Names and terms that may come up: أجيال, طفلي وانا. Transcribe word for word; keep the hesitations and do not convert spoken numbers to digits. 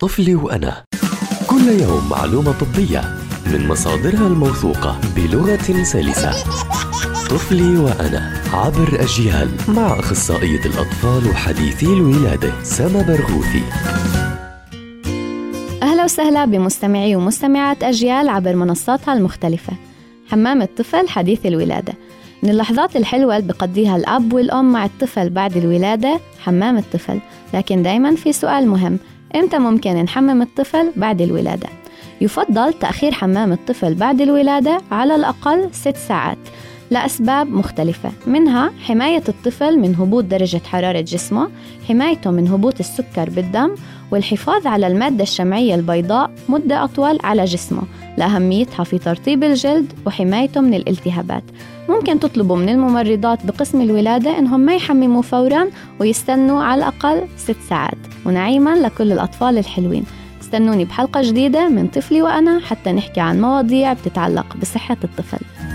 طفلي وأنا، كل يوم معلومة طبية من مصادرها الموثوقة بلغة سلسة. طفلي وأنا عبر أجيال، مع أخصائية الأطفال وحديثي الولادة سما البرغوثي. أهلا وسهلا بمستمعي ومستمعات أجيال عبر منصاتها المختلفة. حمام الطفل حديث الولادة، من اللحظات الحلوة اللي بقضيها الأب والأم مع الطفل بعد الولادة حمام الطفل. لكن دايما في سؤال مهم، إمتى ممكن نحمم الطفل بعد الولادة؟ يفضل تأخير حمام الطفل بعد الولادة على الأقل ست ساعات لأسباب مختلفة، منها حماية الطفل من هبوط درجة حرارة جسمه، حمايته من هبوط السكر بالدم، والحفاظ على المادة الشمعية البيضاء مدة أطول على جسمه لأهميتها في ترطيب الجلد وحمايته من الالتهابات. ممكن تطلبوا من الممرضات بقسم الولادة إنهم ما يحمموا فوراً ويستنوا على الأقل ست ساعات. ونعيماً لكل الأطفال الحلوين، استنوني بحلقة جديدة من طفلي وأنا حتى نحكي عن مواضيع بتتعلق بصحة الطفل.